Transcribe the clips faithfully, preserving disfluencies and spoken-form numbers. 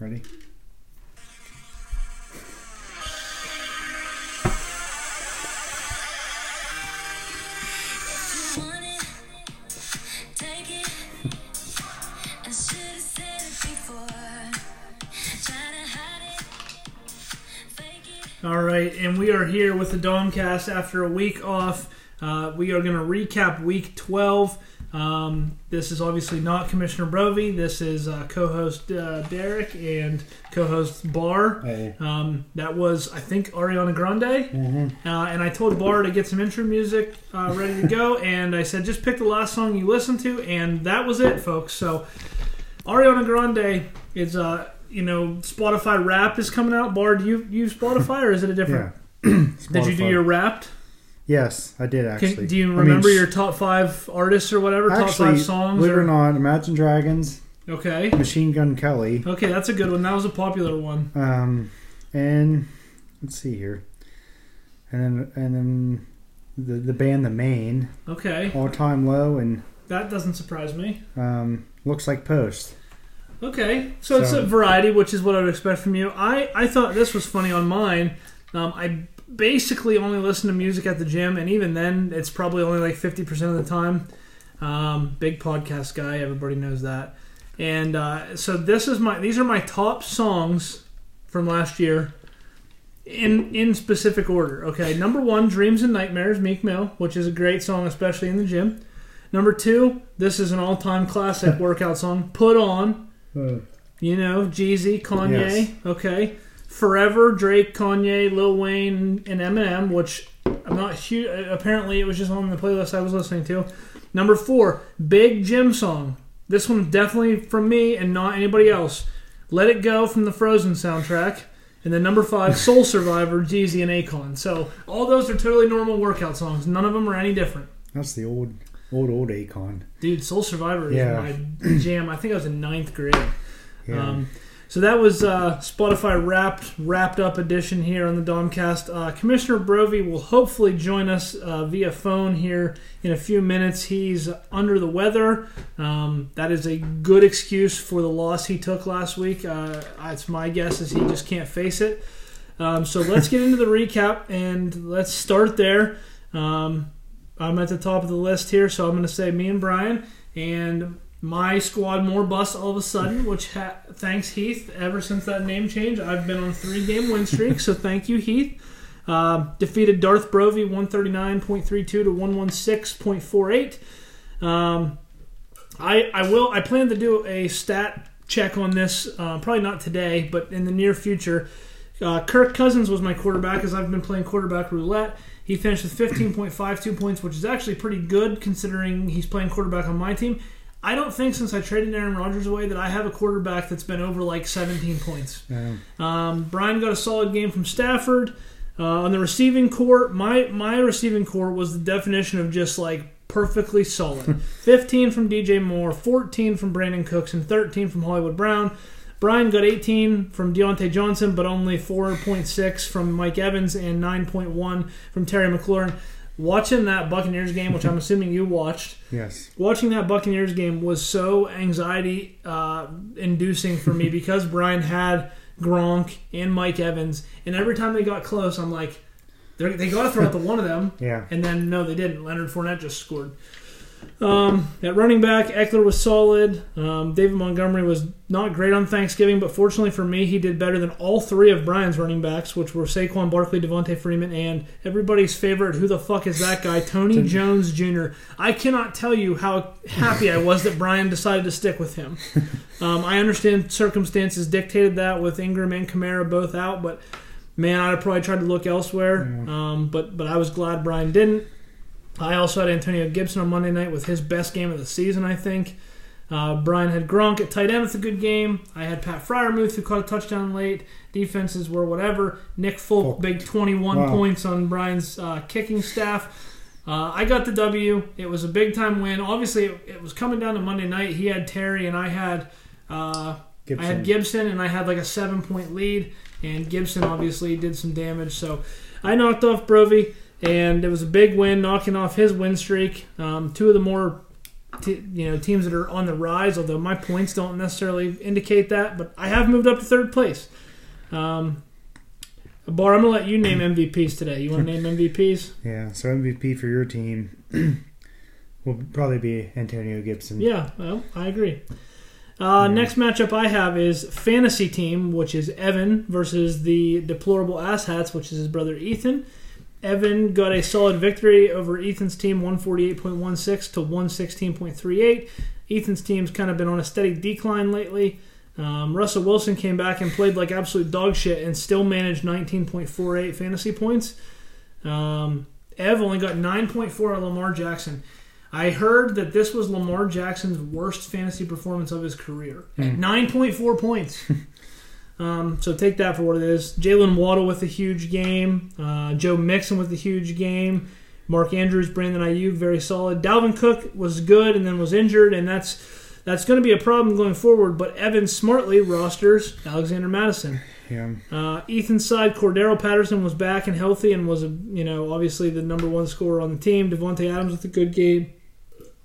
Ready? All right, and we are here with the Domcast after a week off. Uh, we are going to recap Week twelve. Um, this is obviously not Commissioner Brovy. This is uh, co-host uh, Derek and co-host Barr. Hey. Um, that was, I think, Ariana Grande. Mm-hmm. Uh, and I told Barr to get some intro music uh, ready to go, and I said just pick the last song you listened to, and that was it, folks. So Ariana Grande is... Uh, You know, Spotify Wrapped is coming out. Barr, do you use Spotify or is it a different? Yeah. Did you do your Wrapped? Yes, I did actually. Can, do you remember I mean, your top five artists or whatever? Actually, top five songs? Believe it or not, Imagine Dragons. Okay. Machine Gun Kelly. Okay, that's a good one. That was a popular one. Um, and let's see here, and then and then the the band The Maine. Okay. All Time Low, and that doesn't surprise me. Um, looks like Post. Okay, so, so it's a variety, which is what I would expect from you. I, I thought this was funny on mine. Um, I basically only listen to music at the gym, and even then, it's probably only like fifty percent of the time. Um, big podcast guy, everybody knows that. And uh, so this is my these are my top songs from last year in in specific order. Okay, number one, Dreams and Nightmares, Meek Mill, which is a great song, especially in the gym. Number two, this is an all-time classic workout song, Put On. You know, Jeezy, Kanye, yes. Okay. Forever, Drake, Kanye, Lil Wayne, and Eminem, which I'm not huge. Apparently, it was just on the playlist I was listening to. Number four, big gym song. This one definitely from me and not anybody else. Let It Go from the Frozen soundtrack. And then number five, Soul Survivor, Jeezy, and Akon. So all those are totally normal workout songs. None of them are any different. That's the old... Old, old Akon. Dude, Soul Survivor is yeah. my jam. I think I was in ninth grade. Yeah. Um, so that was uh, Spotify Wrapped, Wrapped Up edition here on the Domcast. Uh, Commissioner Brovy will hopefully join us uh, via phone here in a few minutes. He's under the weather. Um, that is a good excuse for the loss he took last week. Uh, it's my guess is he just can't face it. Um, so let's get into the recap, and let's start there. Um I'm at the top of the list here, so I'm going to say me and Brian, and my squad more bust all of a sudden, which ha- thanks Heath. Ever since that name change, I've been on a three-game win streak, so thank you, Heath. Uh, defeated Darth Brovy one thirty-nine point three two to one sixteen point four eight. Um, I I will I plan to do a stat check on this, uh, probably not today, but in the near future. Uh, Kirk Cousins was my quarterback, as I've been playing quarterback roulette. He finished with fifteen point five two points, which is actually pretty good considering he's playing quarterback on my team. I don't think since I traded Aaron Rodgers away that I have a quarterback that's been over like seventeen points. Mm. Um, Brian got a solid game from Stafford. Uh, on the receiving core, my, my receiving core was the definition of just like perfectly solid. fifteen from D J Moore, fourteen from Brandon Cooks, and thirteen from Hollywood Brown. Brian got eighteen from Deontay Johnson, but only four point six from Mike Evans and nine point one from Terry McLaurin. Watching that Buccaneers game, which I'm assuming you watched, yes, watching that Buccaneers game was so anxiety-inducing uh, for me because Brian had Gronk and Mike Evans, and every time they got close, I'm like, they got to throw out the one of them, yeah. And then no, they didn't. Leonard Fournette just scored. Um, at running back, Eckler was solid. Um, David Montgomery was not great on Thanksgiving, but fortunately for me, he did better than all three of Brian's running backs, which were Saquon Barkley, Devontae Freeman, and everybody's favorite, who the fuck is that guy, Tony Jones Junior I cannot tell you how happy I was that Brian decided to stick with him. Um, I understand circumstances dictated that with Ingram and Kamara both out, but man, I'd have probably tried to look elsewhere. Um, but, but I was glad Brian didn't. I also had Antonio Gibson on Monday night with his best game of the season, I think. Uh, Brian had Gronk at tight end with a good game. I had Pat Freiermuth, who caught a touchdown late. Defenses were whatever. Nick Folk, big twenty-one wow. points on Brian's uh, kicking staff. Uh, I got the W. It was a big-time win. Obviously, it, it was coming down to Monday night. He had Terry, and I had uh, Gibson. I had Gibson, and I had like a seven-point lead. And Gibson, obviously, did some damage. So I knocked off Brovy. And it was a big win, knocking off his win streak. Um, two of the more t- you know, teams that are on the rise, although my points don't necessarily indicate that, but I have moved up to third place. Um, Barr, I'm going to let you name M V Ps today. You want to name M V Ps? Yeah, so M V P for your team will probably be Antonio Gibson. Yeah, well, I agree. Uh, yeah. Next matchup I have is Fantasy Team, which is Evan versus the Deplorable Asshats, which is his brother Ethan. Evan got a solid victory over Ethan's team, one forty-eight point one six to one sixteen point three eight. Ethan's team's kind of been on a steady decline lately. Um, Russell Wilson came back and played like absolute dog shit and still managed nineteen point four eight fantasy points. Um, Ev only got nine point four on Lamar Jackson. I heard that this was Lamar Jackson's worst fantasy performance of his career. Mm. At nine point four points. um, so take that for what it is. Jalen Waddle with a huge game. Uh, Joe Mixon with a huge game. Mark Andrews, Brandon Ayuk, very solid. Dalvin Cook was good and then was injured, and that's that's going to be a problem going forward. But Evan smartly rosters Alexander Madison. Yeah. Uh, Ethan's side, Cordarrelle Patterson was back and healthy and was, a, you know, obviously the number one scorer on the team. Devontae Adams with a good game.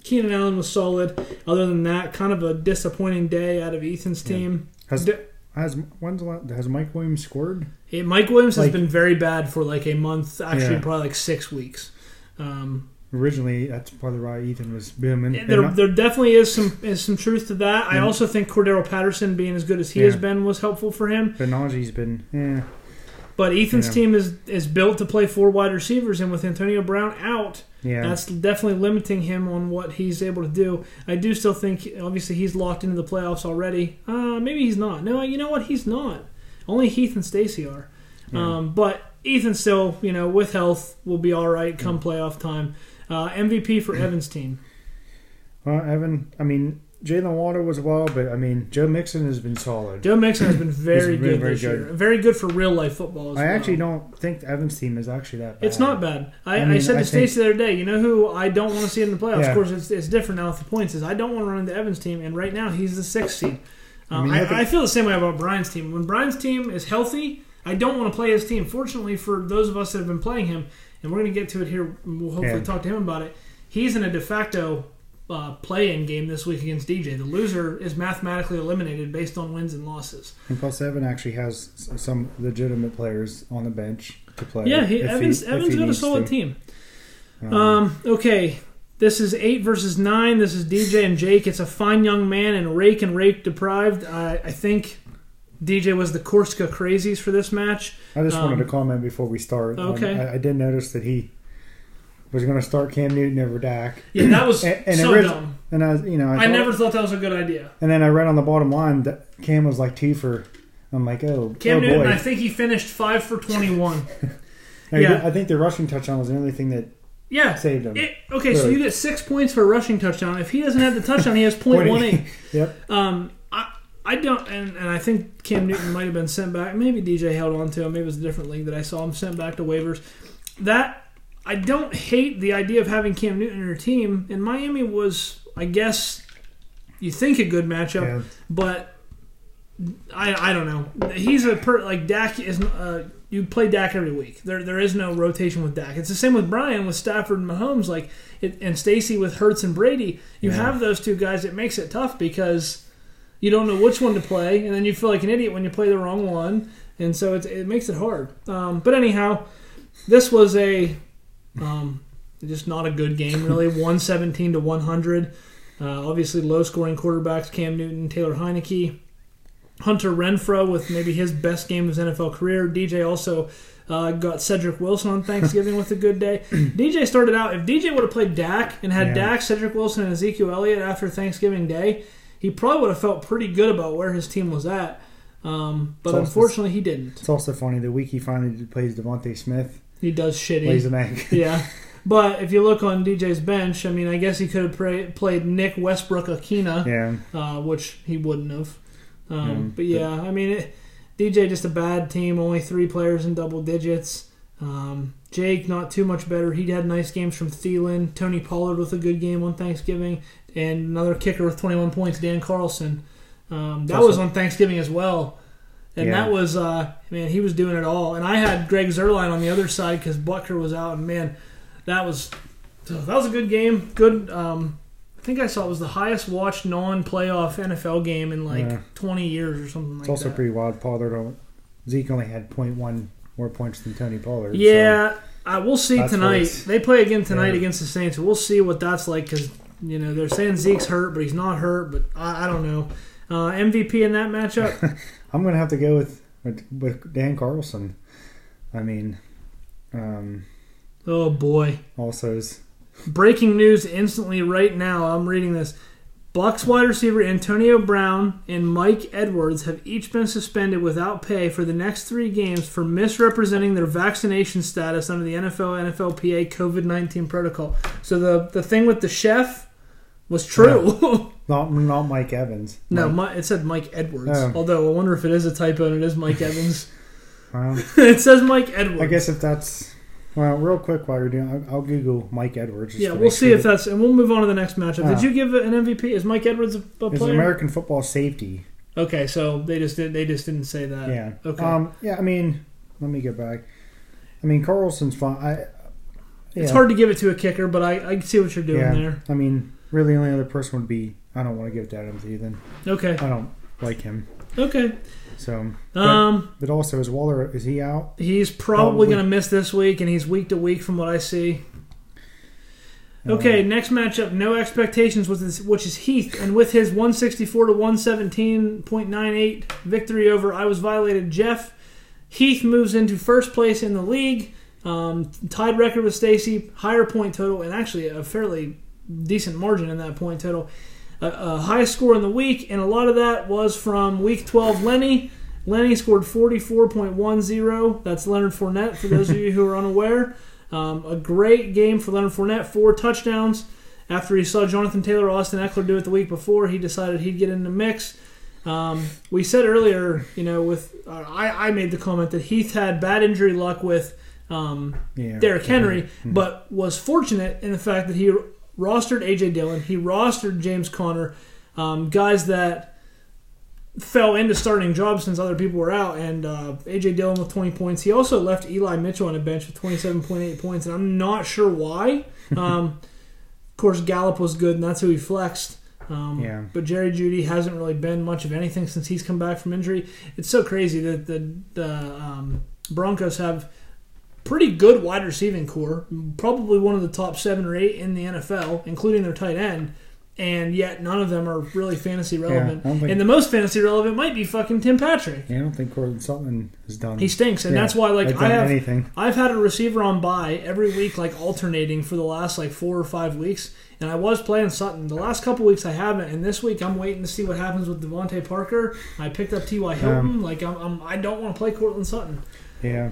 Keenan Allen was solid. Other than that, kind of a disappointing day out of Ethan's team. Yeah. Has, has, when's the last, has Mike Williams scored? It, Mike Williams like, has been very bad for like a month, actually yeah. probably like six weeks. Um, Originally, that's probably why Ethan was booming. There, not, there definitely is some is some truth to that. Yeah. I also think Cordarrelle Patterson being as good as he yeah. has been was helpful for him. But Najee's been, yeah. But Ethan's yeah. team is, is built to play four wide receivers, and with Antonio Brown out, yeah. that's definitely limiting him on what he's able to do. I do still think, obviously, he's locked into the playoffs already. Uh, maybe he's not. No, you know what? He's not. Only Heath and Stacey are. Yeah. Um, but Ethan still, you know, with health, will be all right come yeah. playoff time. Uh, M V P for Evan's team. Well, Evan, I mean, Jalen Water was wild, but I mean, Joe Mixon has been solid. Joe Mixon has been very been good very this good. year. Very good for real life football as I well. I actually don't think Evan's team is actually that bad. It's not bad. I, I, mean, I said to Stacey the other day, you know who I don't want to see in the playoffs? Yeah. Of course, it's, it's different now with the points. Is I don't want to run into Evan's team, and right now he's the sixth seed. Um, I, mean, I, I, think, I feel the same way about Brian's team. When Brian's team is healthy, I don't want to play his team. Fortunately for those of us that have been playing him, and we're going to get to it here, we'll hopefully yeah. talk to him about it, he's in a de facto Uh, play-in game this week against D J. The loser is mathematically eliminated based on wins and losses. And plus, Evan actually has some legitimate players on the bench to play. Yeah, he, Evan's, he, Evan's got a solid to. team. Um, um, okay, this is eight versus nine. This is D J and Jake. It's a fine young man and rake and rake deprived. I, I think D J was the Corsica crazies for this match. I just um, wanted to comment before we start. Okay. I, I did notice that he was going to start Cam Newton over Dak. Yeah, that was and, and so dumb. And I, was, you know, I, thought, I never thought that was a good idea. And then I read on the bottom line that Cam was like two for. I'm like, oh, Cam oh Newton. Boy. I think he finished five for twenty-one. yeah, I think the rushing touchdown was the only thing that. Yeah. Saved him. It, okay, really. So you get six points for a rushing touchdown. If he doesn't have the touchdown, he has point one eight. Yep. Um, I I don't, and, and I think Cam Newton might have been sent back. Maybe D J held on to him. Maybe it was a different league that I saw him sent back to waivers. That. I don't hate the idea of having Cam Newton in your team, and Miami was, I guess, you think a good matchup, yeah. but I I don't know. He's a per, like Dak is. Uh, you play Dak every week. There there is no rotation with Dak. It's the same with Brian with Stafford and Mahomes, like it, and Stacey with Hurts and Brady. You yeah. have those two guys. It makes it tough because you don't know which one to play, and then you feel like an idiot when you play the wrong one, and so it it makes it hard. Um, but anyhow, this was a. Um, just not a good game, really. one seventeen to one hundred. Uh, obviously, low-scoring quarterbacks, Cam Newton, Taylor Heineke. Hunter Renfrow with maybe his best game of his N F L career. D J also uh, got Cedric Wilson on Thanksgiving with a good day. D J started out, if D J would have played Dak and had yeah. Dak, Cedric Wilson, and Ezekiel Elliott after Thanksgiving Day, he probably would have felt pretty good about where his team was at. Um, but also, unfortunately, he didn't. It's also funny, the week he finally plays Devontae Smith, he does shitty. Plays an egg. yeah. But if you look on D J's bench, I mean, I guess he could have pray, played Nick Westbrook-Akina, yeah. uh, which he wouldn't have. Um, mm, but, yeah, but... I mean, it, D J just a bad team, only three players in double digits. Um, Jake, not too much better. He had nice games from Thielen. Tony Pollard with a good game on Thanksgiving. And another kicker with twenty-one points, Dan Carlson. Um, that That's was on Thanksgiving as well. And yeah. that was, uh, man, he was doing it all. And I had Greg Zuerlein on the other side because Butker was out. And, man, that was that was a good game. Good um, think I saw it was the highest watched non-playoff N F L game in like yeah. twenty years or something like that. It's also that. pretty wild. Pollard, Zeke only had point one more points than Tony Pollard. Yeah, so I, we'll see tonight. They play again tonight yeah. against the Saints. We'll see what that's like because, you know, they're saying Zeke's hurt, but he's not hurt. But I, I don't know. Uh, M V P in that matchup? I'm going to have to go with, with, with Dan Carlson. I mean, um, oh boy. Also's. Breaking news instantly right now. I'm reading this. Bucs wide receiver Antonio Brown and Mike Edwards have each been suspended without pay for the next three games for misrepresenting their vaccination status under the N F L N F L P A COVID nineteen protocol. So the, the thing with the chef was true. No. Not, not Mike Evans. No, Mike. It said Mike Edwards. Oh. Although I wonder if it is a typo and it is Mike Evans. Well, it says Mike Edwards. I guess if that's... Well, real quick while you're doing, I'll Google Mike Edwards. Yeah, we'll see if that's, and we'll move on to the next matchup. Uh, Did you give an M V P? Is Mike Edwards a, a player? It's American football safety. Okay, so they just did, they just didn't say that. Yeah. Okay. Um, yeah, I mean, let me get back. I mean, Carlson's fine. I, yeah. It's hard to give it to a kicker, but I I see what you're doing yeah. there. I mean, really, only other person would be. I don't want to give it to Adams either. Okay. I don't like him. Okay. So, but, um, but also, is Waller, is he out? He's probably, probably. going to miss this week, and he's week to week from what I see. Okay, uh, next matchup, no expectations, with his, which is Heath, and with his one sixty-four to one seventeen point nine eight victory over I Was Violated Jeff, Heath moves into first place in the league, um, tied record with Stacey, higher point total, and actually a fairly decent margin in that point total. A high score in the week, and a lot of that was from Week twelve Lenny. Lenny scored forty-four point one oh. That's Leonard Fournette, for those of you who are unaware. Um, a great game for Leonard Fournette, four touchdowns. After he saw Jonathan Taylor, Austin Eckler do it the week before, he decided he'd get in the mix. Um, we said earlier, you know, with uh, I, I made the comment that Heath had bad injury luck with um, yeah, Derek Henry, yeah. mm-hmm. but was fortunate in the fact that he rostered A J. Dillon. He rostered James Conner, um, guys that fell into starting jobs since other people were out, and uh, A J. Dillon with twenty points. He also left Eli Mitchell on a bench with twenty-seven point eight points, and I'm not sure why. Um, of course, Gallup was good, and that's who he flexed. Um, yeah. But Jerry Jeudy hasn't really been much of anything since he's come back from injury. It's so crazy that the, the um, Broncos have pretty good wide receiving core, probably one of the top seven or eight in the N F L, including their tight end, and yet none of them are really fantasy relevant. Yeah, and the most fantasy relevant might be fucking Tim Patrick. Yeah, I don't think Cortland Sutton has done. He stinks, and yeah, that's why like I have anything. I've had a receiver on bye every week, like alternating for the last like four or five weeks, and I was playing Sutton. The last couple weeks I haven't, and this week I'm waiting to see what happens with Devontae Parker. I picked up T Y. Hilton. Um, like I'm, I'm, I don't want to play Cortland Sutton. Yeah.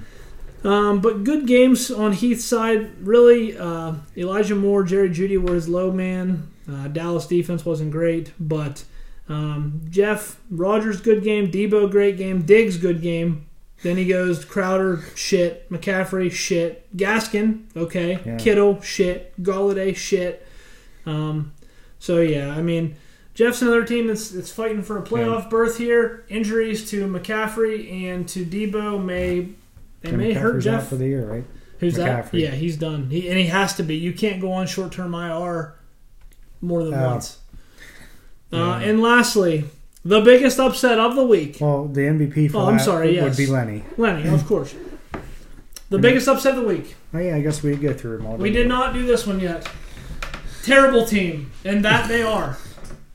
Um, but good games on Heath's side. Really, uh, Elijah Moore, Jerry Jeudy were his low man. Uh, Dallas defense wasn't great. But um, Jeff, Rogers, good game. Debo, great game. Diggs, good game. Then he goes Crowder, shit. McCaffrey, shit. Gaskin, okay. Yeah. Kittle, shit. Golladay, shit. Um, so, yeah, I mean, Jeff's another team that's, that's fighting for a playoff yeah. berth here. Injuries to McCaffrey and to Debo may... They may hurt Jeff for the year, right? Who's McCaffrey. That? Yeah, he's done. He and he has to be. You can't go on short-term I R more than uh, once. Yeah. Uh, and lastly, the biggest upset of the week. Well, the M V P for oh, I'm sorry, yes. would be Lenny. Lenny, of course. The I biggest mean, upset of the week. Oh yeah, I guess we go through them all. We did not do this one yet. Terrible team, and that they are.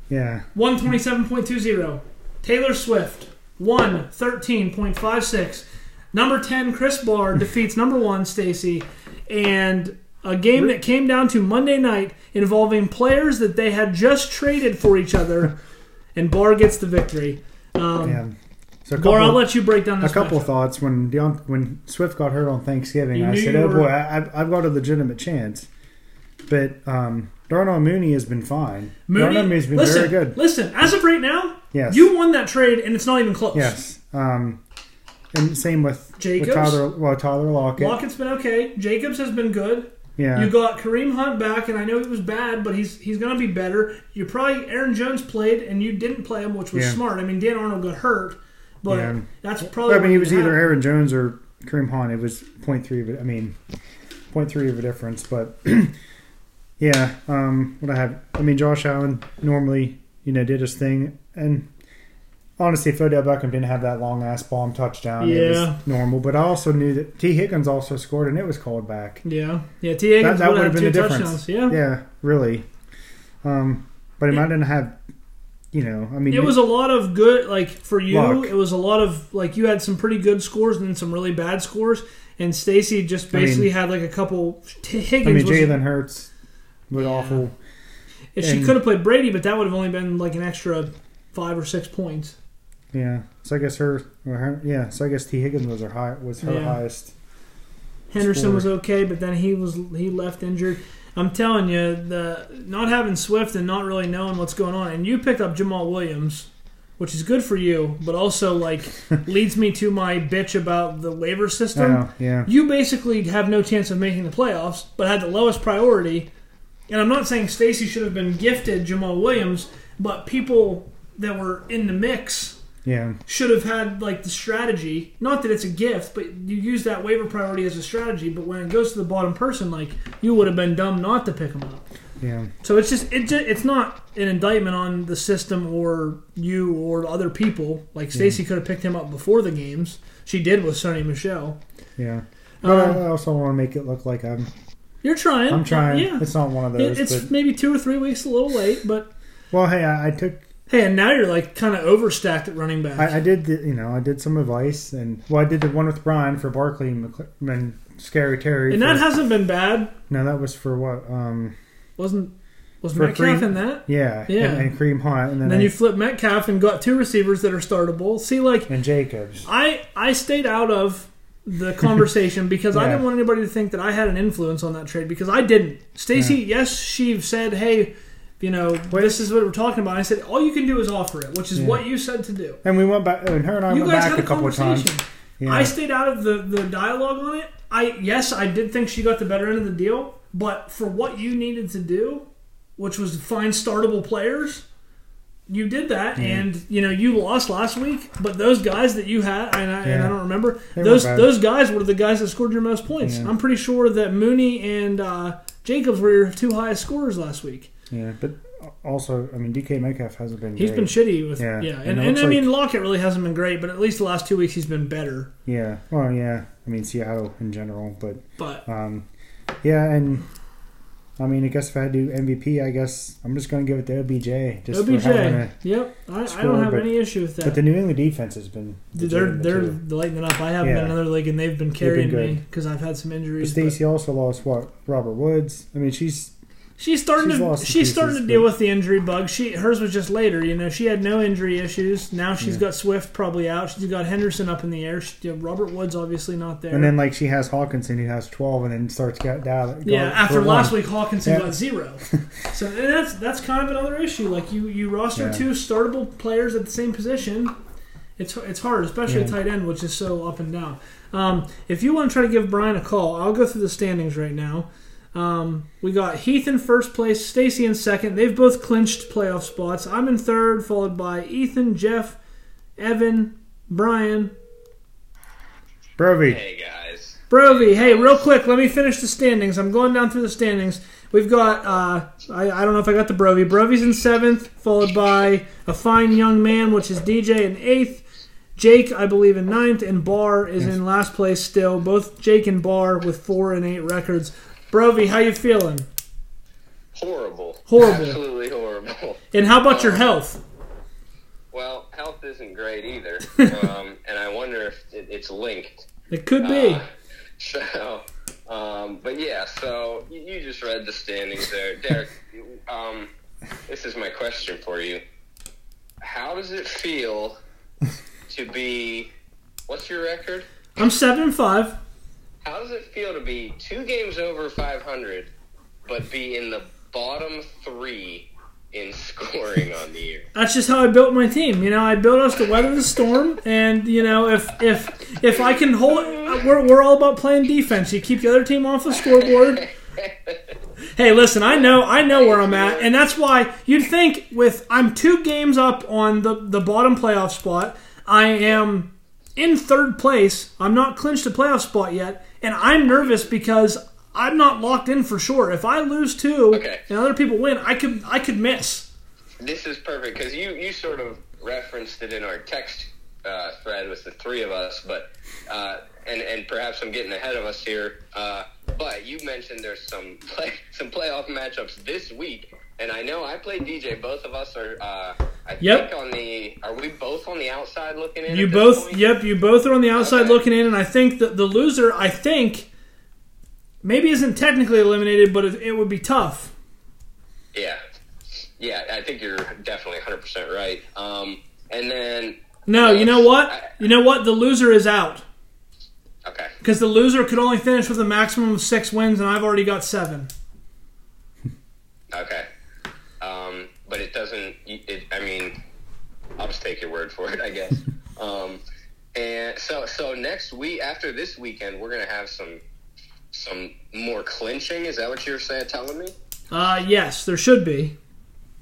Yeah. One twenty-seven point two zero. Taylor Swift one thirteen point five six. Number ten, Chris Barr, defeats number one, Stacey, and a game that came down to Monday night involving players that they had just traded for each other, and Barr gets the victory. Um, yeah. So Barr, I'll let you break down this A couple matchup. Thoughts. When Deont- when Swift got hurt on Thanksgiving, you I said, oh, were... boy, I, I've got a legitimate chance. But um, Darnell Mooney has been fine. Mooney, Darnell Mooney's been listen, very good. Listen, as of right now, yes. you won that trade, and it's not even close. Yes. Um And same with, with Tyler, well, Tyler Lockett. Lockett's been okay. Jacobs has been good. Yeah. You got Kareem Hunt back, and I know he was bad, but he's he's going to be better. You probably Aaron Jones played, and you didn't play him, which was yeah. smart. I mean, Dan Arnold got hurt, but yeah. that's probably. I mean, he was either Aaron Jones or Kareem Hunt. It was point three of it. I mean, point three of a difference, but yeah, um, what I have, I mean, Josh Allen normally, you know, did his thing. And honestly, if Odell Beckham didn't have that long-ass bomb touchdown, yeah. It was normal. But I also knew that T. Higgins also scored, and it was called back. Yeah. Yeah, T. Higgins that, that would have been the difference. Yeah. Yeah, really. Um, but it yeah. might not have, you know, I mean. It was a lot of good, like, for you, luck. It was a lot of, like, you had some pretty good scores and then some really bad scores. And Stacey just basically I mean, had, like, a couple. T. Higgins I mean, Jalen Hurts was yeah. awful. If and, she could have played Brady, but that would have only been, like, an extra five or six points. Yeah, so I guess her, her, yeah, so I guess T. Higgins was her high, was her yeah. highest. Henderson score. Was okay, but then he was he left injured. I'm telling you, the not having Swift and not really knowing what's going on, and you picked up Jamal Williams, which is good for you, but also like leads me to my bitch about the waiver system. Oh, yeah. You basically have no chance of making the playoffs, but had the lowest priority. And I'm not saying Stacey should have been gifted Jamal Williams, but people that were in the mix. Yeah, should have had like the strategy. Not that it's a gift, but you use that waiver priority as a strategy. But when it goes to the bottom person, like you would have been dumb not to pick them up. Yeah. So it's just it. It's not an indictment on the system or you or other people. Like Stacey yeah. could have picked him up before the games. She did with Sonny Michel. Yeah. But um, I also want to make it look like I'm. You're trying. I'm trying. Yeah. It's not one of those. It's but... maybe two or three weeks a little late, but. Well, hey, I, I took. Hey, and now you're like kind of overstacked at running back. I, I did, the, you know, I did some advice, and well, I did the one with Brian for Barkley and, McCl- and Scary Terry, and for, that hasn't been bad. No, that was for what? Um, Wasn't was Metcalf in that? Yeah, yeah, and, and Kareem Hunt, and then, and then I, you flip Metcalf and got two receivers that are startable. See, like and Jacobs. I I stayed out of the conversation because yeah. I didn't want anybody to think that I had an influence on that trade because I didn't. Stacey, yeah. yes, she said, hey. You know, Wait. this is what we're talking about. And I said, all you can do is offer it, which is yeah. what you said to do. And we went back, and her and I you went guys back had a, a couple of times. Yeah. I stayed out of the, the dialogue on it. I Yes, I did think she got the better end of the deal, but for what you needed to do, which was to find startable players, you did that. Mm. And, you know, you lost last week, but those guys that you had, and I, yeah. and I don't remember, they those those guys were the guys that scored your most points. Yeah. I'm pretty sure that Mooney and uh, Jacobs were your two highest scorers last week. Yeah, but also, I mean, D K Metcalf hasn't been He's great. Been shitty with, yeah. yeah. And, and, and I like, mean, Lockett really hasn't been great, but at least the last two weeks he's been better. Yeah, well, yeah. I mean, Seattle in general, but... But... Um, yeah, and, I mean, I guess if I had to do M V P, I guess I'm just going to give it to O B J. Just O B J, a yep. I, score, I don't have but, any issue with that. But the New England defense has been... They're they're lighting it up. I haven't yeah. been another league, and they've been carrying they've been me because I've had some injuries. But Stacey but, also lost, what, Robert Woods? I mean, she's... She's starting she's to she's starting to deal with the injury bug. She hers was just later, you know. She had no injury issues. Now she's yeah. got Swift probably out. She's got Henderson up in the air. She, Robert Woods obviously not there. And then like she has Hawkinson, who has twelve, and then starts got down. Yeah, after last one. week Hawkinson yeah. got zero. So and that's that's kind of another issue. Like you you roster yeah. two startable players at the same position. It's it's hard, especially yeah. a tight end, which is so up and down. Um, if you want to try to give Brian a call, I'll go through the standings right now. Um, we got Heath in first place, Stacey in second. They've both clinched playoff spots. I'm in third, followed by Ethan, Jeff, Evan, Brian. Brovy. Hey, guys. Brovy. Hey, real quick, let me finish the standings. I'm going down through the standings. We've got, uh, I, I don't know if I got the Brovy. Brovy's in seventh, followed by a fine young man, which is D J in eighth. Jake, I believe, in ninth, and Barr is in last place still. Both Jake and Barr with four and eight records. Brovy, how you feeling? Horrible. Horrible. Absolutely horrible. And how about um, your health? Well, health isn't great either. um, and I wonder if it, it's linked. It could be. Uh, so, um, but yeah, so you, you just read the standings there. Derek, um, this is my question for you. How does it feel to be, what's your record? I'm seven and five. How does it feel to be two games over five hundred, but be in the bottom three in scoring on the year? That's just how I built my team. You know, I built us to weather the storm, and you know, if if if I can hold, we're we're all about playing defense. You keep the other team off the scoreboard. Hey, listen, I know I know where I'm at, and that's why you'd think with I'm two games up on the the bottom playoff spot, I am in third place. I'm not clinched a playoff spot yet. And I'm nervous because I'm not locked in for sure. If I lose two okay. and other people win, I could I could miss. This is perfect because you, you sort of referenced it in our text uh, thread with the three of us, but uh, and and perhaps I'm getting ahead of us here. Uh, but you mentioned there's some play, some playoff matchups this week, and I know I played D J. Both of us are. Uh, I yep. think on the are we both on the outside looking in? You both. Point? Yep. You both are on the outside okay. looking in, and I think that the loser. I think. Maybe isn't technically eliminated, but it would be tough. Yeah. Yeah, I think you're definitely one hundred percent right. Um, and then... No, you know what? I, you know what? The loser is out. Okay. Because the loser could only finish with a maximum of six wins, and I've already got seven. Okay. Um, but it doesn't... It, I mean, I'll just take your word for it, I guess. um, and so, so next week, after this weekend, we're going to have some... Some more clinching? Is that what you're saying? Telling me? Uh, yes, there should be.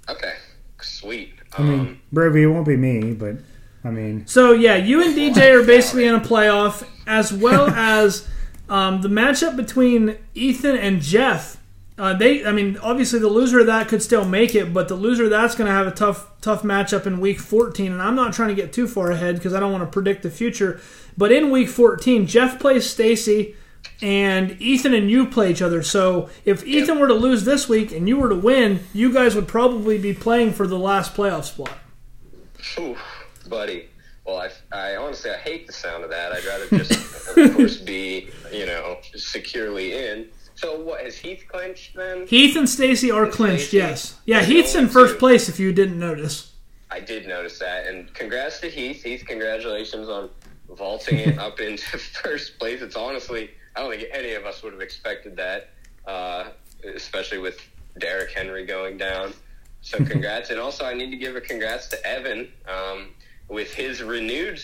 Okay, sweet. I um, mean, Brovy, it won't be me, but I mean. So yeah, you and D J are basically in a playoff, as well as um, the matchup between Ethan and Jeff. Uh, they, I mean, obviously the loser of that could still make it, but the loser of that's going to have a tough, tough matchup in week fourteen. And I'm not trying to get too far ahead because I don't want to predict the future. But in week fourteen, Jeff plays Stacey. And Ethan and you play each other. So if Ethan yep. were to lose this week and you were to win, you guys would probably be playing for the last playoff spot. Oof, buddy. Well, I, I honestly, I hate the sound of that. I'd rather just, of course, be, you know, securely in. So what, has Heath clinched then? Heath and Stacey are and clinched, Stacey? Yes. Yeah, I Heath's in first too. Place if you didn't notice. I did notice that. And congrats to Heath. Heath, congratulations on vaulting it up into first place. It's honestly... I don't think any of us would have expected that, uh, especially with Derek Henry going down. So congrats. And also I need to give a congrats to Evan um, with his renewed,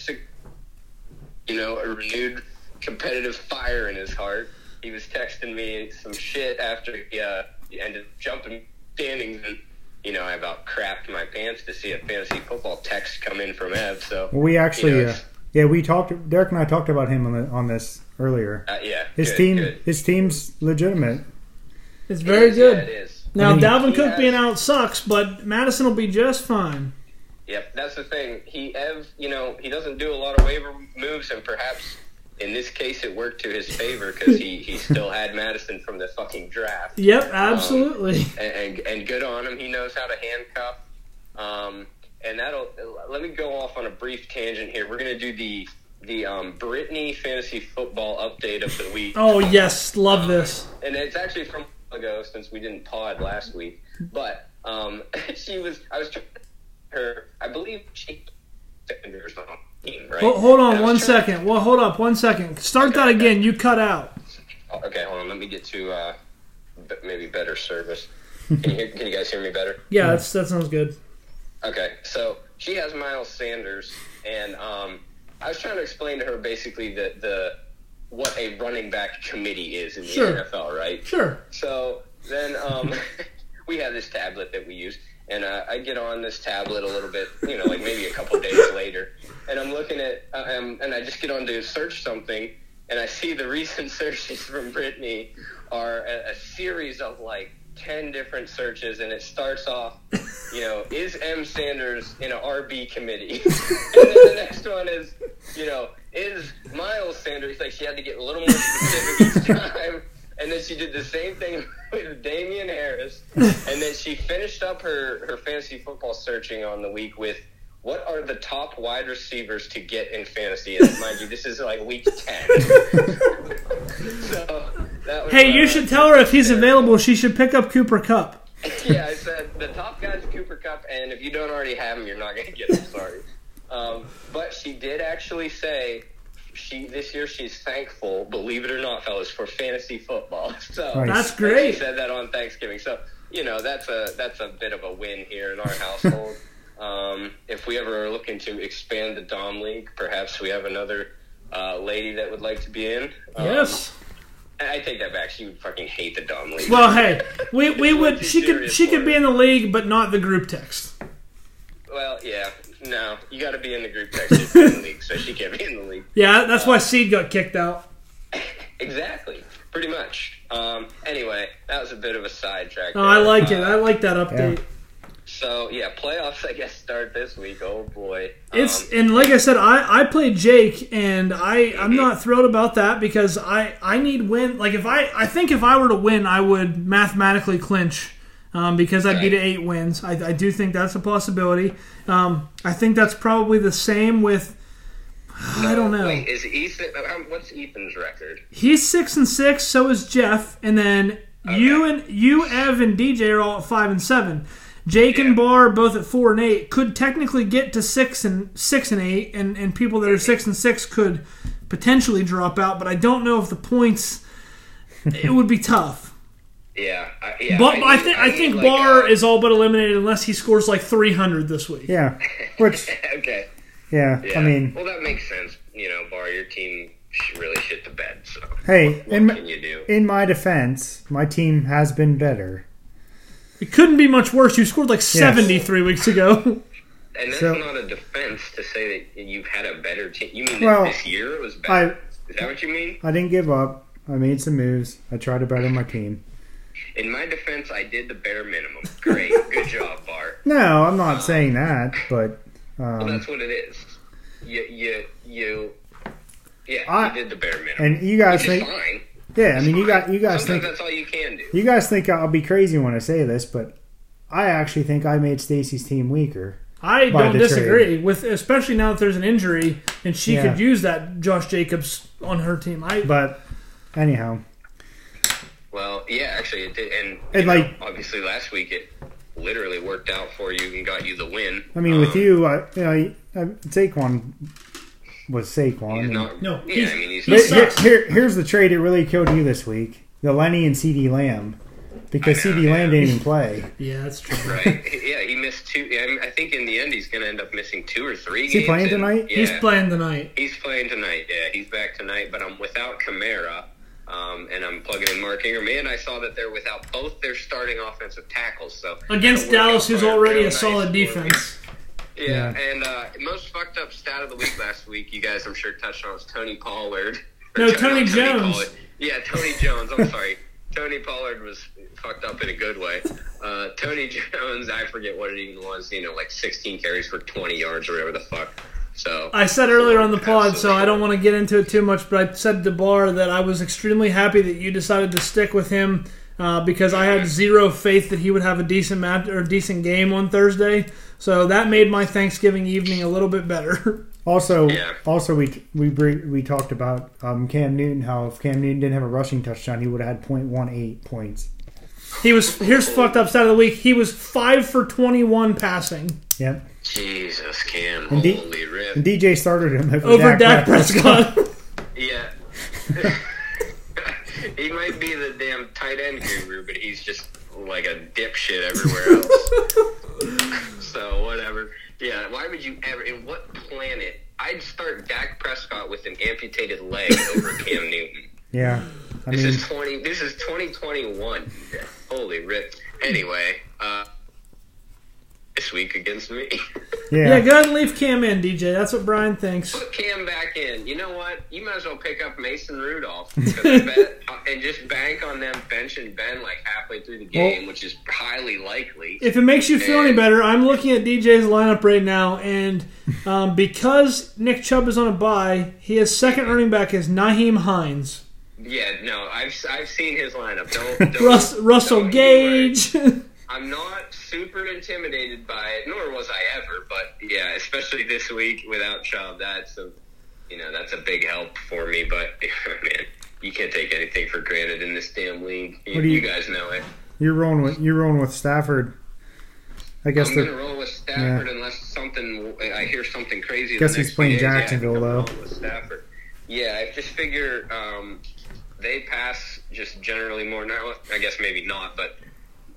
you know, a renewed competitive fire in his heart. He was texting me some shit after he, uh, he ended up jumping standings and, you know, I about crapped my pants to see a fantasy football text come in from Ev. So we actually, you know, uh, yeah, we talked, Derek and I talked about him on, the, on this. Earlier, uh, yeah, his good, team, good. his team's legitimate. It's very it is, good. Yeah, it is. Now I mean, Dalvin Cook has, being out sucks, but Madison will be just fine. Yep, that's the thing. He, Ev, you know, he doesn't do a lot of waiver moves, and perhaps in this case it worked to his favor because he, he still had Madison from the fucking draft. Yep, absolutely. Um, and, and and good on him. He knows how to handcuff. Um, and that'll let me go off on a brief tangent here. We're gonna do the. The um, Brittany fantasy football update of the week. Oh yes, love this. And it's actually from ago since we didn't pod last week. But um, she was, I was trying her. I believe she defenders on team, right? Hold, hold on one second. To... Well, hold up one second. Start okay, that again. Okay. You cut out. Okay, hold on. Let me get to uh, maybe better service. Can you hear, can you guys hear me better? Yeah, that's, that sounds good. Okay, so she has Miles Sanders and. Um, I was trying to explain to her basically the, the what a running back committee is in the sure. N F L, right? Sure. So then um, we have this tablet that we use, and uh, I get on this tablet a little bit, you know, like maybe a couple days later, and I'm looking at, um, and I just get on to search something, and I see the recent searches from Brittany are a, a series of like ten different searches, and it starts off, you know, is M. Sanders in an R B committee? And then the next one is, you know, is Miles Sanders, like she had to get a little more specific each time, and then she did the same thing with Damian Harris, and then she finished up her, her fantasy football searching on the week with, what are the top wide receivers to get in fantasy? And mind you, this is like week ten. So... Hey, you should tell her if he's available, she should pick up Cooper Kupp. Yeah, I said the top guy's Cooper Kupp, and if you don't already have him, you're not going to get him, sorry. Um, but she did actually say she this year she's thankful, believe it or not, fellas, for fantasy football. So nice. That's great. She said that on Thanksgiving. So, you know, that's a that's a bit of a win here in our household. um, if we ever are looking to expand the Dom League, perhaps we have another uh, lady that would like to be in. Um, yes. I take that back. She would fucking hate the Dom League. Well, hey, we we would. She could she could be in the league, but not the group text. Well, yeah, no, you got to be in the group text to be in the league, so she can't be in the league. Yeah, that's uh, why Seed got kicked out. Exactly. pretty much. Um, anyway, that was a bit of a sidetrack. Oh, I like uh, it. I like that update. Yeah. So, yeah, playoffs, I guess, start this week. Oh, boy. It's um, and like I said, I, I played Jake, and I, I'm not thrilled about that because I, I need win. Like, if I, I think if I were to win, I would mathematically clinch um, because I'd be to eight wins. I, I do think that's a possibility. Um, I think that's probably the same with, I don't know. Wait, is Ethan, what's Ethan's record? He's six and six, so is Jeff, and then okay. you, and you, Ev, and D J are all at five and seven. Jake yeah. and Barr, both at four and eight, could technically get to six and six and eight, and, and people that are six and six could potentially drop out. But I don't know if the points. It would be tough. Yeah, I, yeah. But I, mean, I think I, mean, I think like, Barr uh, is all but eliminated unless he scores like three hundred this week. Yeah, which okay. Yeah, yeah, I mean. Well, that makes sense. You know, Barr, your team really shit the bed. So hey, what, what in, can you do? In my defense, my team has been better. It couldn't be much worse. You scored like yes. seventy-three weeks ago. And that's so, not a defense to say that you've had a better team. You mean well, that this year it was better? I, Is that what you mean? I didn't give up. I made some moves. I tried to better my team. In my defense, I did the bare minimum. Great. Good job, Bart. No, I'm not um, saying that, but... Um, well, that's what it is. You, you, you yeah, I, you did the bare minimum. And you guys think... Fine. Yeah, I mean, you got you guys Sometimes think that's all you can do. You guys think I'll be crazy when I say this, but I actually think I made Stacey's team weaker. I don't disagree trade. with, especially now that there's an injury and she yeah. could use that Josh Jacobs on her team. I but anyhow. Well, yeah, actually it did, and, and know, like obviously last week it literally worked out for you and got you the win. I mean, um, with you, I, you know, I, I, Saquon. Was Saquon. He's not, no, yeah, he's, I mean, he's he here, here, Here's the trade that really killed you this week. The Lenny and CeeDee Lamb. Because know, CeeDee yeah. Lamb didn't even play. Yeah, that's true. Right. Yeah, he missed two. I think in the end he's going to end up missing two or three Is games. Is he playing and, tonight? Yeah, he's playing tonight. He's playing tonight, yeah. He's back tonight, but I'm without Kamara. Um, and I'm plugging in Mark Ingram. And I saw that they're without both their starting offensive tackles. So against Dallas, who's already a nice solid defense. Board. Yeah, yeah, and uh, most fucked up stat of the week last week, you guys I'm sure touched on, was Tony Pollard. No, Tony, Tony Jones. Pollard. Yeah, Tony Jones, I'm sorry. Tony Pollard was fucked up in a good way. Uh, Tony Jones, I forget what it even was, you know, like sixteen carries for twenty yards or whatever the fuck. So I said earlier on the pod, so I don't want to get into it too much, but I said to Barr that I was extremely happy that you decided to stick with him uh, because I had zero faith that he would have a decent match or decent game on Thursday. So that made my Thanksgiving evening a little bit better. Also, yeah. also we we we talked about um, Cam Newton. How if Cam Newton didn't have a rushing touchdown, he would have had point one eight points. He was here's fucked up side of the week. He was five for twenty-one passing. Yep. Jesus, Cam, and D- holy rip! And D J started him over, over Dak, Dak Prescott. Yeah. He might be the damn tight end guru, but he's just like a dipshit everywhere else. So, whatever. Yeah, why would you ever... In what planet... I'd start Dak Prescott with an amputated leg over Cam Newton. Yeah. I this mean, is twenty. This is twenty twenty-one. Yeah, holy rip. Anyway, uh, this week against me. Yeah. yeah, go ahead and leave Cam in, D J. That's what Brian thinks. Put Cam back in. You know what? You might as well pick up Mason Rudolph. I bet, and just bank on them benching Ben like halfway through the game, well, which is highly likely. If it makes you feel and, any better, I'm looking at D J's lineup right now, and um, because Nick Chubb is on a bye, his second running back is Nyheim Hines. Yeah, no, I've I've seen his lineup. Don't, don't, Russ, Russell don't Gage. I'm not super intimidated by it, nor was I ever. But yeah, especially this week without Chubb, that's a, you know, that's a big help for me. But man, you can't take anything for granted in this damn league. You, you, you guys know it. You're rolling with you're rolling with Stafford. I guess I'm gonna roll with Stafford yeah. unless something I hear something crazy. Guess he's playing Jacksonville yeah, though. With Stafford. Yeah, I just figure um, they pass just generally more now. I guess maybe not, but.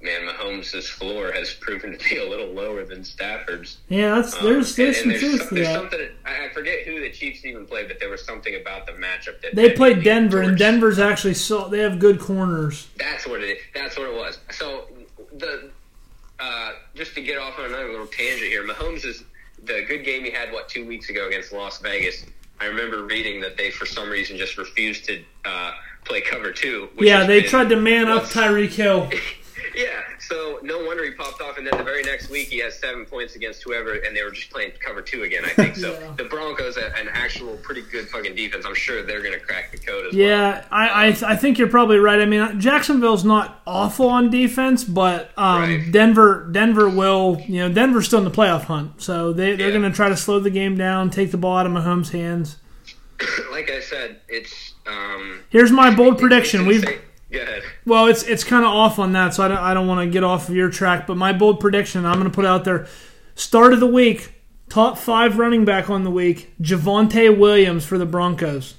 Man, Mahomes' floor has proven to be a little lower than Stafford's. Yeah, that's, there's, um, there's some truth to that. Something, I forget who the Chiefs even played, but there was something about the matchup that they played Denver, and Denver's actually so they have good corners. That's what it is. That's what it was. So the uh, just to get off on another little tangent here, Mahomes is the good game he had what two weeks ago against Las Vegas. I remember reading that they for some reason just refused to. Uh, play cover two. Which yeah, they tried to man up Tyreek Hill. Yeah, so no wonder he popped off. And then the very next week, he has seven points against whoever, and they were just playing cover two again, I think. So yeah. The Broncos, an actual pretty good fucking defense, I'm sure they're going to crack the code as yeah, well. Yeah, I I, th- I think you're probably right. I mean, Jacksonville's not awful on defense, but um, right. Denver Denver will, you know, Denver's still in the playoff hunt. So they, they're yeah. going to try to slow the game down, take the ball out of Mahomes' hands. Like I said, it's... Um, Here's my bold prediction. We've... Go ahead. Well, it's it's kind of off on that, so I don't, I don't want to get off of your track. But my bold prediction, I'm going to put out there, start of the week, top five running back on the week, Javonte Williams for the Broncos.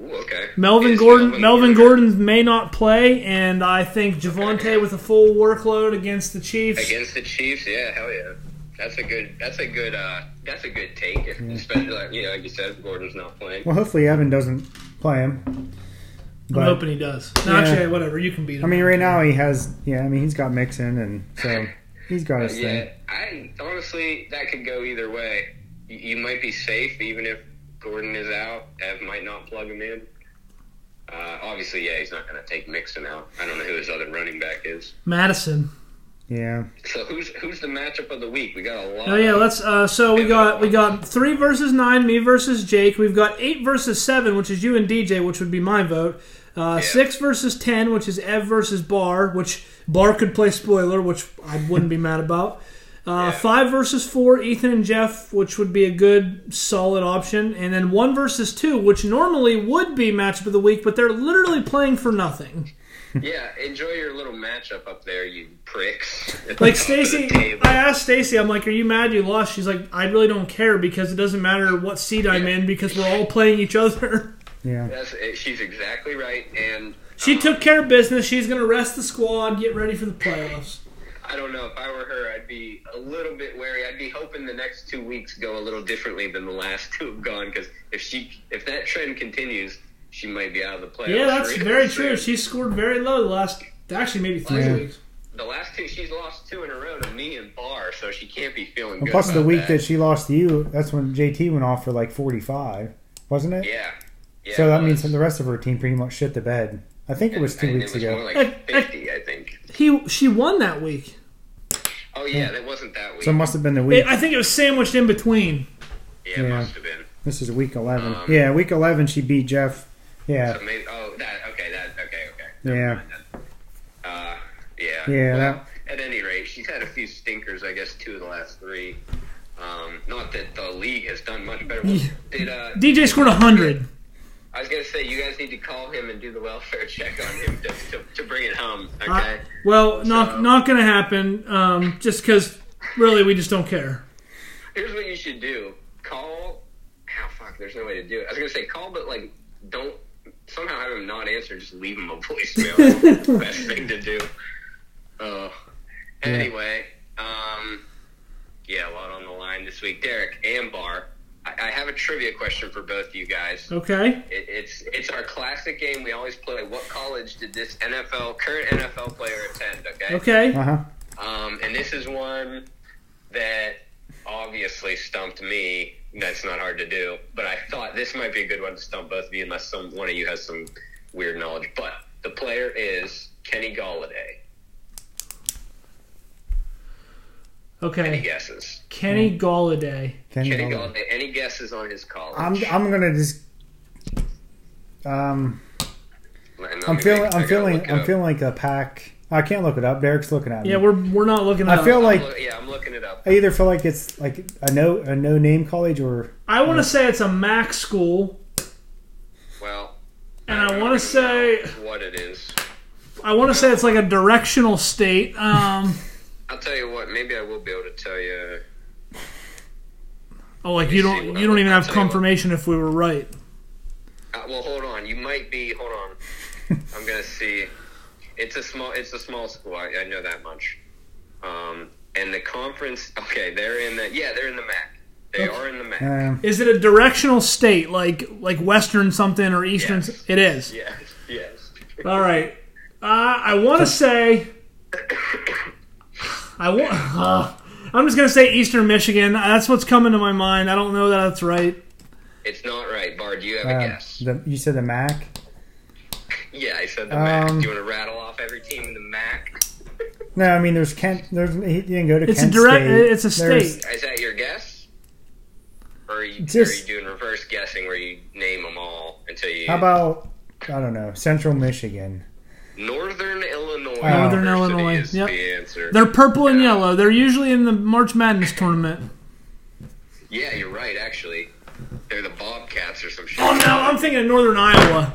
Ooh, okay. Melvin it's Gordon Melvin, Melvin Gordon may not play, and I think Javonte okay. with a full workload against the Chiefs. Against the Chiefs, yeah, hell yeah. That's a good. That's a good. Uh, that's a good take. Yeah. Especially, like, you know, like you said, Gordon's not playing. Well, hopefully Evan doesn't play him. But, I'm hoping he does. No, yeah. Actually, whatever. You can beat him. I mean, right now he has. Yeah, I mean he's got Mixon, and so he's got his yeah, thing. I honestly, that could go either way. You, you might be safe even if Gordon is out. Ev might not plug him in. Uh, obviously, yeah, he's not going to take Mixon out. I don't know who his other running back is. Madison. Yeah. So who's who's the matchup of the week? We got a lot. Oh yeah, let's. Uh, so we got we got three versus nine, me versus Jake. We've got eight versus seven, which is you and D J, which would be my vote. Uh, yeah. Six versus ten, which is Ev versus Barr, which Barr could play spoiler, which I wouldn't be mad about. Uh, yeah. Five versus four, Ethan and Jeff, which would be a good solid option, and then one versus two, which normally would be matchup of the week, but they're literally playing for nothing. Yeah, enjoy your little matchup up there, you pricks. Like Stacey, I asked Stacey, I'm like, are you mad you lost? She's like, I really don't care because it doesn't matter what seed I'm in because we're all playing each other. Yeah, That's, she's exactly right. And she um, took care of business. She's going to rest the squad, get ready for the playoffs. I don't know. If I were her, I'd be a little bit wary. I'd be hoping the next two weeks go a little differently than the last two have gone because if she, if that trend continues, she might be out of the playoffs. Yeah, that's very true. She scored very low the last, actually maybe three yeah. weeks. The last two, she's lost two in a row to me and Barr, so she can't be feeling well, good plus about the week that. that she lost to you, that's when J T went off for like forty-five, wasn't it? Yeah. yeah so that means the rest of her team pretty much shit the bed. I think it was two I, weeks it was ago. More like fifty, I, I, I think. He, she won that week. Oh, yeah, that wasn't that week. So it must have been the week. It, I think it was sandwiched in between. Yeah, it yeah. must have been. This is week eleven. Um, yeah, week eleven she beat Jeff. Yeah. So maybe, oh, that, okay, that, okay, okay. Never yeah. Uh, yeah. Yeah. Well, that... At any rate, she's had a few stinkers, I guess, two of the last three. Um, not that the league has done much better. Did, uh, D J scored one hundred. I was going to say, you guys need to call him and do the welfare check on him to, to, to bring it home, okay? I, well, so, not not going to happen, um, just because, really, we just don't care. Here's what you should do. Call. Oh, fuck, there's no way to do it. I was going to say call, but, like, don't. Somehow have him not answer, just leave him a voicemail. Best thing to do. Uh, anyway, um, yeah, a lot on the line this week. Derek and Barr, I, I have a trivia question for both of you guys. Okay. It, it's it's our classic game we always play. What college did this N F L, current N F L player attend, okay? Okay. Uh-huh. Um, and this is one that obviously stumped me. That's not hard to do, but I thought this might be a good one to stump both of you unless some one of you has some weird knowledge. But the player is Kenny Golladay. Okay. Any guesses? Kenny hmm. Golladay. Kenny, Kenny Golladay. Golladay. Any guesses on his college? I'm I'm gonna just um. I'm feeling I'm feeling I'm feeling like a pack. I can't look it up. Derek's looking at me. Yeah, we're we're not looking it I up. I feel like I'm lo- yeah, I'm looking it up. I either feel like it's like a no a no name college or I want to say it's a Mac school. Well, and I, I want to say what it is. I want to well, say it's like a directional state. Um, I'll tell you what. Maybe I will be able to tell you. Oh, like you don't you I don't even have confirmation if we were right. Uh, well, hold on. You might be. Hold on. I'm gonna see. It's a small. It's a small school. I, I know that much. Um, and the conference. Okay, they're in the. Yeah, they're in the MAC. They okay. are in the MAC. Um, is it a directional state like like Western something or Eastern? Yes. It is. Yes. Yes. All right. Uh, I want to say. I want. Uh, I'm just gonna say Eastern Michigan. That's what's coming to my mind. I don't know that that's right. It's not right, Barr. Do you have uh, a guess? The, you said the MAC. Yeah, I said the um, M A C. Do you want to rattle off every team in the M A C? No, I mean, there's Kent. There's, he didn't go to it's Kent a direct, State. It's a state. There's, is that your guess? Or are you, just, are you doing reverse guessing where you name them all until you... How about, I don't know, Central Michigan? Northern Illinois. Oh. Northern Illinois is yep. the answer. They're purple and yeah. yellow. They're usually in the March Madness tournament. Yeah, you're right, actually. They're the Bobcats or some shit. Oh, no, I'm thinking of Northern Iowa.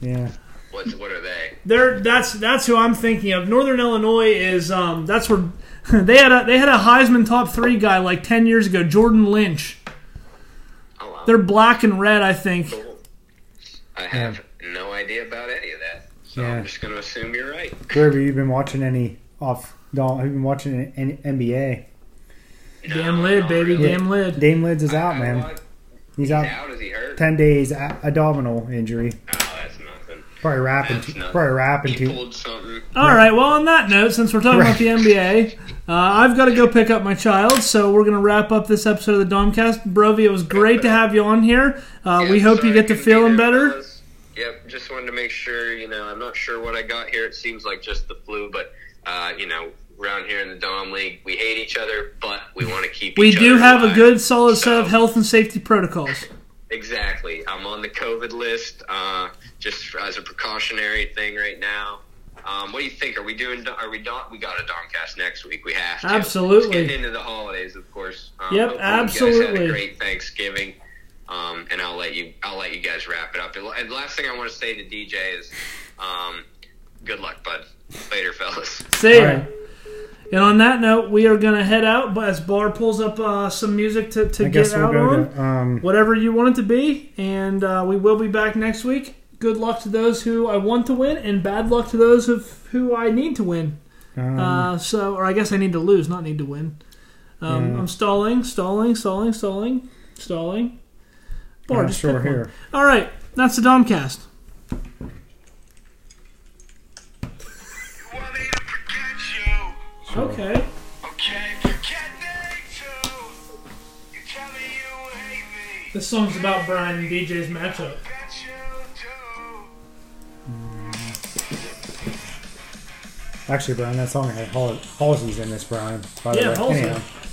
Yeah. What's, what are they? They're that's that's who I'm thinking of. Northern Illinois is um that's where they had a they had a Heisman top three guy like ten years ago, Jordan Lynch. Oh, wow. They're black and red, I think. Cool. I have yeah. no idea about any of that, so yeah. I'm just going to assume you're right. Kirby, you've been watching any off? Don't have you been watching any N B A? No, Dame Lid, baby, really. Dame Lid. Dame Lids is out, I, I man. Want, he's, he's out. out. Is he hurt? Ten days abdominal injury. Oh, that's Probably rapping. Probably rapping too. All right. right. Well, on that note, since we're talking right. about the N B A, uh, I've got to go pick up my child, so we're gonna wrap up this episode of the Domcast. Brovy, it was great to have you on here. Uh, yeah, we hope you get to feeling better. Yep. Just wanted to make sure. You know, I'm not sure what I got here. It seems like just the flu, but uh, you know, around here in the Dom League, we hate each other, but we want to keep. We each do other have alive, a good, solid so. set of health and safety protocols. Exactly. I'm on the COVID list, uh, just as a precautionary thing right now. Um, what do you think? Are we doing? Are we? Don, we got a Domcast next week. We have to. Absolutely. It's getting into the holidays, of course. Um, yep. Absolutely. You guys had a great Thanksgiving, um, and I'll let you. I'll let you guys wrap it up. And the last thing I want to say to D J is, um, good luck, bud. Later, fellas. See ya. Right. And on that note, we are going to head out as Barr pulls up uh, some music to, to get we'll out on, to, um, whatever you want it to be. And uh, we will be back next week. Good luck to those who I want to win, and bad luck to those of who I need to win. Um, uh, so, or I guess I need to lose, not need to win. Um, yeah. I'm stalling, stalling, stalling, stalling, stalling. Barr, I'm just sure here. All right, that's the Domcast. Okay. Okay, forget me too. You tell me you hate me. This song's about Brian and D J's matchup. Mm. Actually, Brian, that song had Halsey's in this, Brian. By yeah, the way. Halsey. Anyhow.